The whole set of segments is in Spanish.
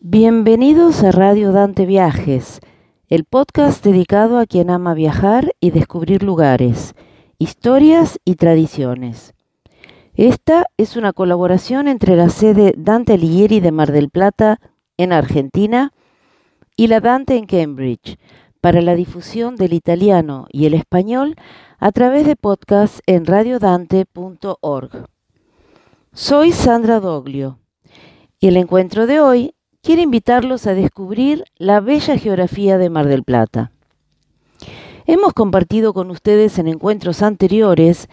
Bienvenidos a Radio Dante Viajes, el podcast dedicado a quien ama viajar y descubrir lugares, historias y tradiciones. Esta es una colaboración entre la sede Dante Alighieri de Mar del Plata, en Argentina, y la Dante en Cambridge, para la difusión del italiano y el español a través de podcasts en radiodante.org. Soy Sandra Doglio y el encuentro de hoy quiero invitarlos a descubrir la bella geografía de Mar del Plata. Hemos compartido con ustedes en encuentros anteriores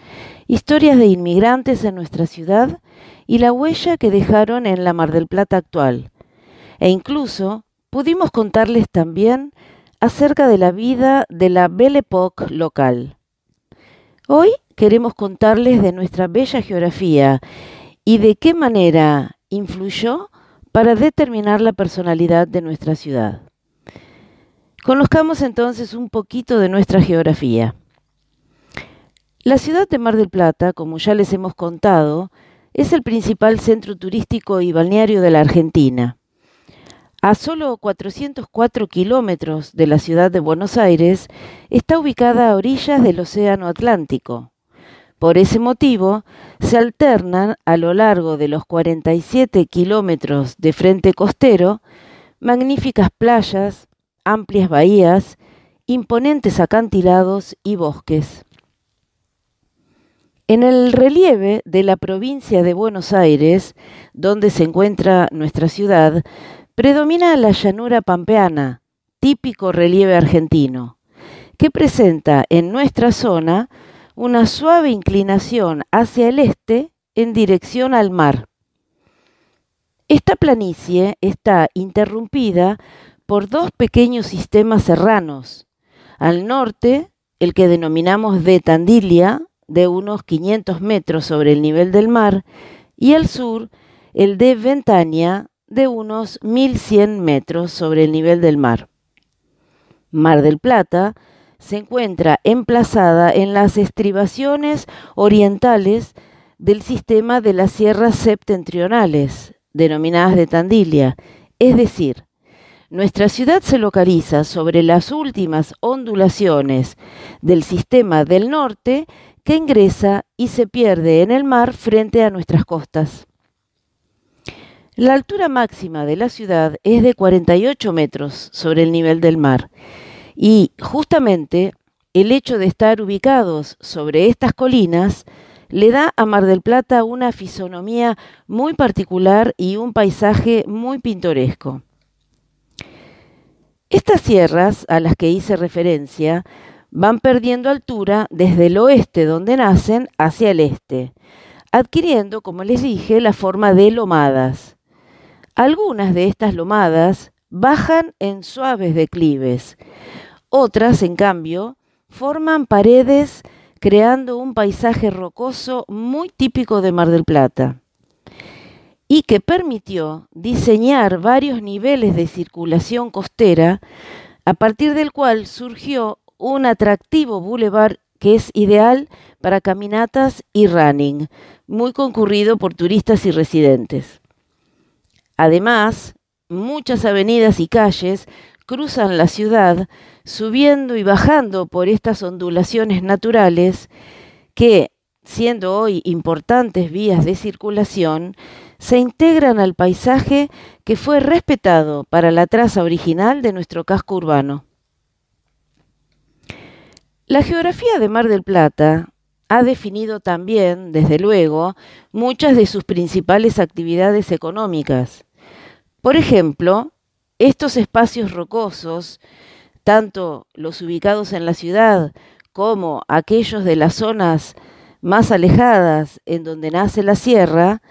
historias de inmigrantes en nuestra ciudad y la huella que dejaron en la Mar del Plata actual. E incluso pudimos contarles también acerca de la vida de la Belle Époque local. Hoy queremos contarles de nuestra bella geografía y de qué manera influyó para determinar la personalidad de nuestra ciudad. Conozcamos entonces un poquito de nuestra geografía. La ciudad de Mar del Plata, como ya les hemos contado, es el principal centro turístico y balneario de la Argentina. A solo 404 kilómetros de la ciudad de Buenos Aires, está ubicada a orillas del Océano Atlántico. Por ese motivo, se alternan a lo largo de los 47 kilómetros de frente costero magníficas playas, amplias bahías, imponentes acantilados y bosques. En el relieve de la provincia de Buenos Aires, donde se encuentra nuestra ciudad, predomina la llanura pampeana, típico relieve argentino, que presenta en nuestra zona una suave inclinación hacia el este en dirección al mar. Esta planicie está interrumpida por dos pequeños sistemas serranos. Al norte, el que denominamos de Tandilia, de unos 500 metros sobre el nivel del mar, y al sur, el de Ventania, de unos 1100 metros sobre el nivel del mar. Mar del Plata se encuentra emplazada en las estribaciones orientales del sistema de las sierras septentrionales, denominadas de Tandilia, es decir, nuestra ciudad se localiza sobre las últimas ondulaciones del sistema del norte que ingresa y se pierde en el mar frente a nuestras costas. La altura máxima de la ciudad es de 48 metros sobre el nivel del mar y, justamente, el hecho de estar ubicados sobre estas colinas le da a Mar del Plata una fisonomía muy particular y un paisaje muy pintoresco. Estas sierras a las que hice referencia van perdiendo altura desde el oeste donde nacen hacia el este, adquiriendo, como les dije, la forma de lomadas. Algunas de estas lomadas bajan en suaves declives, otras, en cambio, forman paredes creando un paisaje rocoso muy típico de Mar del Plata, y que permitió diseñar varios niveles de circulación costera, a partir del cual surgió un atractivo bulevar que es ideal para caminatas y running, muy concurrido por turistas y residentes. Además, muchas avenidas y calles cruzan la ciudad, subiendo y bajando por estas ondulaciones naturales que, siendo hoy importantes vías de circulación, se integran al paisaje que fue respetado para la traza original de nuestro casco urbano. La geografía de Mar del Plata ha definido también, desde luego, muchas de sus principales actividades económicas. Por ejemplo, estos espacios rocosos, tanto los ubicados en la ciudad como aquellos de las zonas más alejadas en donde nace la sierra,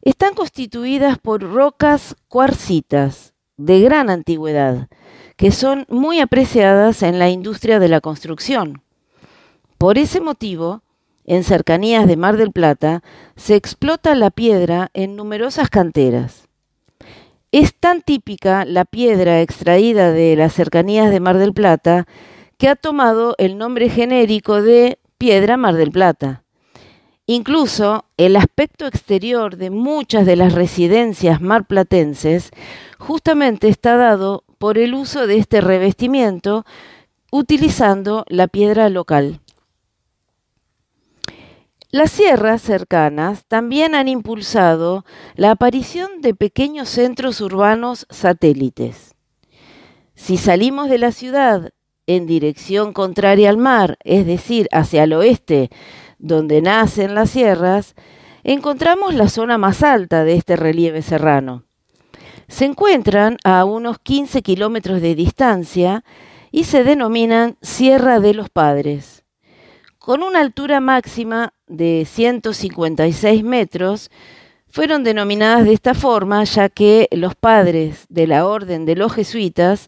están constituidas por rocas cuarcitas de gran antigüedad, que son muy apreciadas en la industria de la construcción. Por ese motivo, en cercanías de Mar del Plata, se explota la piedra en numerosas canteras. Es tan típica la piedra extraída de las cercanías de Mar del Plata que ha tomado el nombre genérico de Piedra Mar del Plata. Incluso el aspecto exterior de muchas de las residencias marplatenses justamente está dado por el uso de este revestimiento utilizando la piedra local. Las sierras cercanas también han impulsado la aparición de pequeños centros urbanos satélites. Si salimos de la ciudad en dirección contraria al mar, es decir, hacia el oeste, donde nacen las sierras, encontramos la zona más alta de este relieve serrano. Se encuentran a unos 15 kilómetros de distancia y se denominan Sierra de los Padres, con una altura máxima de 156 metros. Fueron denominadas de esta forma ya que los padres de la orden de los jesuitas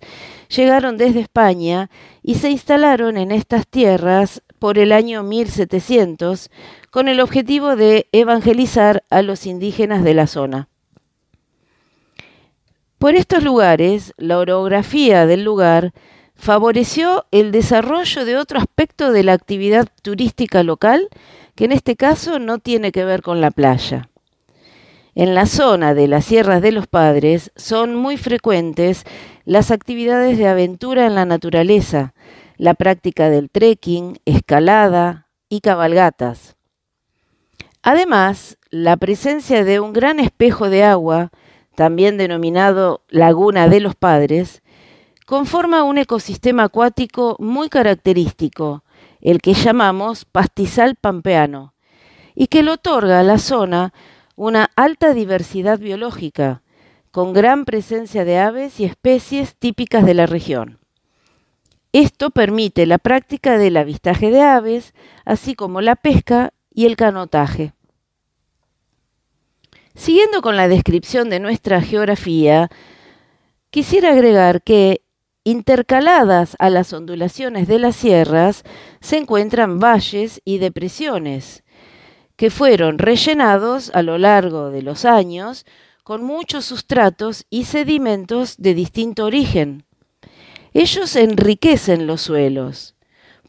llegaron desde España y se instalaron en estas tierras por el año 1700 con el objetivo de evangelizar a los indígenas de la zona. Por estos lugares, la orografía del lugar favoreció el desarrollo de otro aspecto de la actividad turística local, que en este caso no tiene que ver con la playa. En la zona de las Sierras de los Padres son muy frecuentes las actividades de aventura en la naturaleza, la práctica del trekking, escalada y cabalgatas. Además, la presencia de un gran espejo de agua, también denominado Laguna de los Padres, conforma un ecosistema acuático muy característico, el que llamamos pastizal pampeano, y que le otorga a la zona una alta diversidad biológica, con gran presencia de aves y especies típicas de la región. Esto permite la práctica del avistaje de aves, así como la pesca y el canotaje. Siguiendo con la descripción de nuestra geografía, quisiera agregar que, intercaladas a las ondulaciones de las sierras, se encuentran valles y depresiones, que fueron rellenados a lo largo de los años con muchos sustratos y sedimentos de distinto origen. Ellos enriquecen los suelos.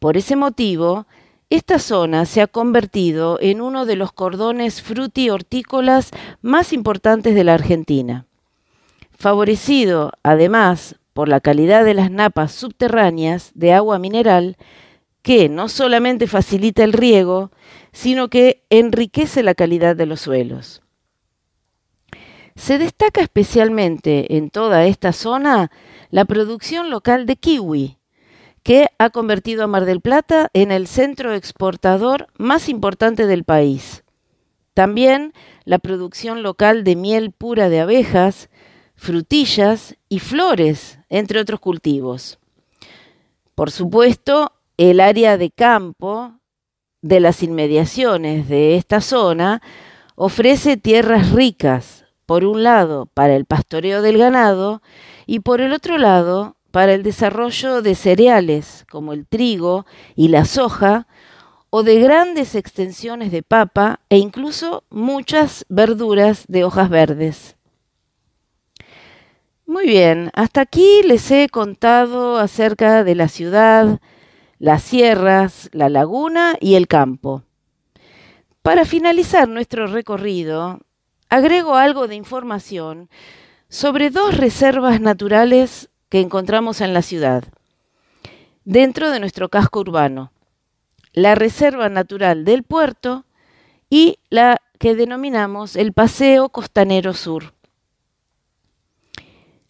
Por ese motivo, esta zona se ha convertido en uno de los cordones fruti-hortícolas más importantes de la Argentina. Favorecido, además, por la calidad de las napas subterráneas de agua mineral, que no solamente facilita el riego, sino que enriquece la calidad de los suelos. Se destaca especialmente en toda esta zona la producción local de kiwi, que ha convertido a Mar del Plata en el centro exportador más importante del país. También la producción local de miel pura de abejas, frutillas y flores, entre otros cultivos. Por supuesto, el área de campo de las inmediaciones de esta zona ofrece tierras ricas, por un lado para el pastoreo del ganado y por el otro lado para el desarrollo de cereales como el trigo y la soja o de grandes extensiones de papa e incluso muchas verduras de hojas verdes. Muy bien, hasta aquí les he contado acerca de la ciudad, las sierras, la laguna y el campo. Para finalizar nuestro recorrido, agrego algo de información sobre dos reservas naturales que encontramos en la ciudad, dentro de nuestro casco urbano, la Reserva Natural del Puerto y la que denominamos el Paseo Costanero Sur.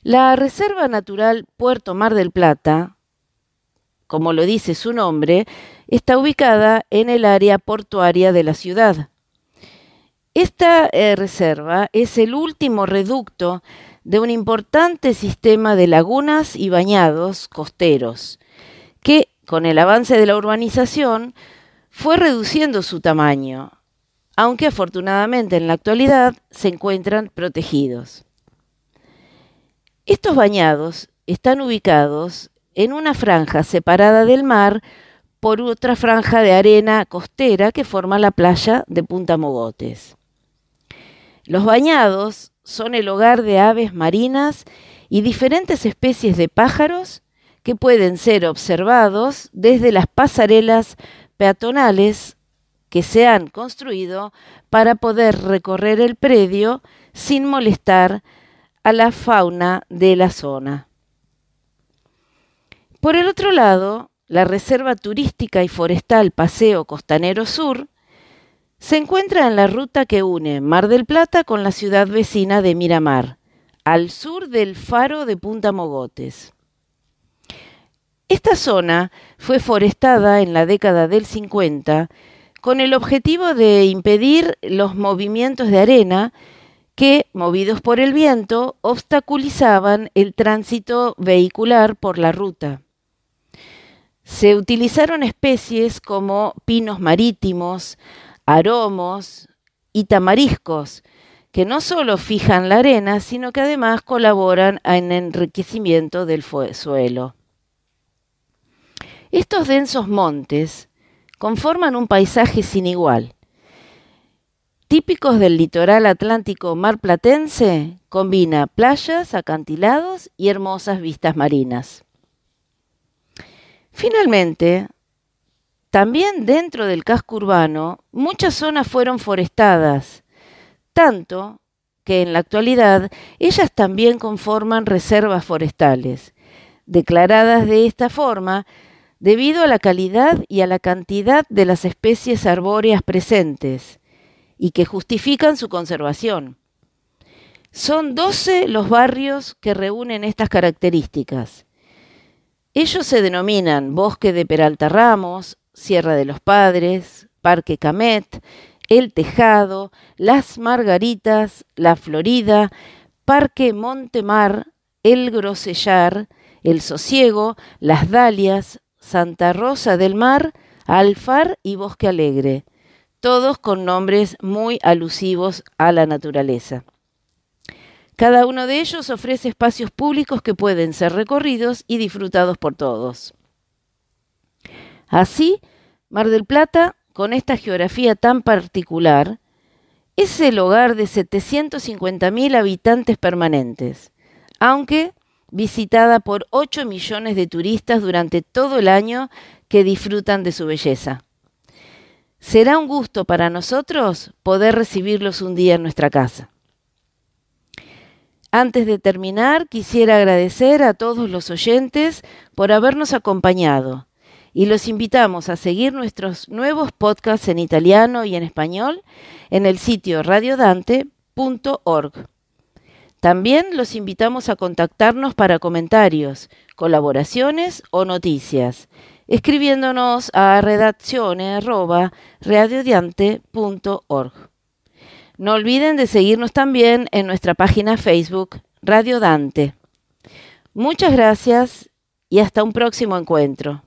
La Reserva Natural Puerto Mar del Plata, como lo dice su nombre, está ubicada en el área portuaria de la ciudad. Esta reserva es el último reducto de un importante sistema de lagunas y bañados costeros, que con el avance de la urbanización fue reduciendo su tamaño, aunque afortunadamente en la actualidad se encuentran protegidos. Estos bañados están ubicados en una franja separada del mar por otra franja de arena costera que forma la playa de Punta Mogotes. Los bañados son el hogar de aves marinas y diferentes especies de pájaros que pueden ser observados desde las pasarelas peatonales que se han construido para poder recorrer el predio sin molestar a la fauna de la zona. Por el otro lado, la Reserva Turística y Forestal Paseo Costanero Sur se encuentra en la ruta que une Mar del Plata con la ciudad vecina de Miramar, al sur del faro de Punta Mogotes. Esta zona fue forestada en la década del 50 con el objetivo de impedir los movimientos de arena que, movidos por el viento, obstaculizaban el tránsito vehicular por la ruta. Se utilizaron especies como pinos marítimos, aromos y tamariscos, que no solo fijan la arena, sino que además colaboran en el enriquecimiento del suelo. Estos densos montes conforman un paisaje sin igual, típicos del litoral atlántico marplatense. Combina playas, acantilados y hermosas vistas marinas. Finalmente, también dentro del casco urbano, muchas zonas fueron forestadas, tanto que en la actualidad ellas también conforman reservas forestales, declaradas de esta forma debido a la calidad y a la cantidad de las especies arbóreas presentes y que justifican su conservación. Son 12 los barrios que reúnen estas características. Ellos se denominan Bosque de Peralta Ramos, Sierra de los Padres, Parque Camet, El Tejado, Las Margaritas, La Florida, Parque Montemar, El Grosellar, El Sosiego, Las Dalias, Santa Rosa del Mar, Alfar y Bosque Alegre, todos con nombres muy alusivos a la naturaleza. Cada uno de ellos ofrece espacios públicos que pueden ser recorridos y disfrutados por todos. Así, Mar del Plata, con esta geografía tan particular, es el hogar de 750.000 habitantes permanentes, aunque visitada por 8 millones de turistas durante todo el año que disfrutan de su belleza. Será un gusto para nosotros poder recibirlos un día en nuestra casa. Antes de terminar, quisiera agradecer a todos los oyentes por habernos acompañado y los invitamos a seguir nuestros nuevos podcasts en italiano y en español en el sitio radiodante.org. También los invitamos a contactarnos para comentarios, colaboraciones o noticias, escribiéndonos a redaccione@radiodante.org. No olviden de seguirnos también en nuestra página Facebook, Radio Dante. Muchas gracias y hasta un próximo encuentro.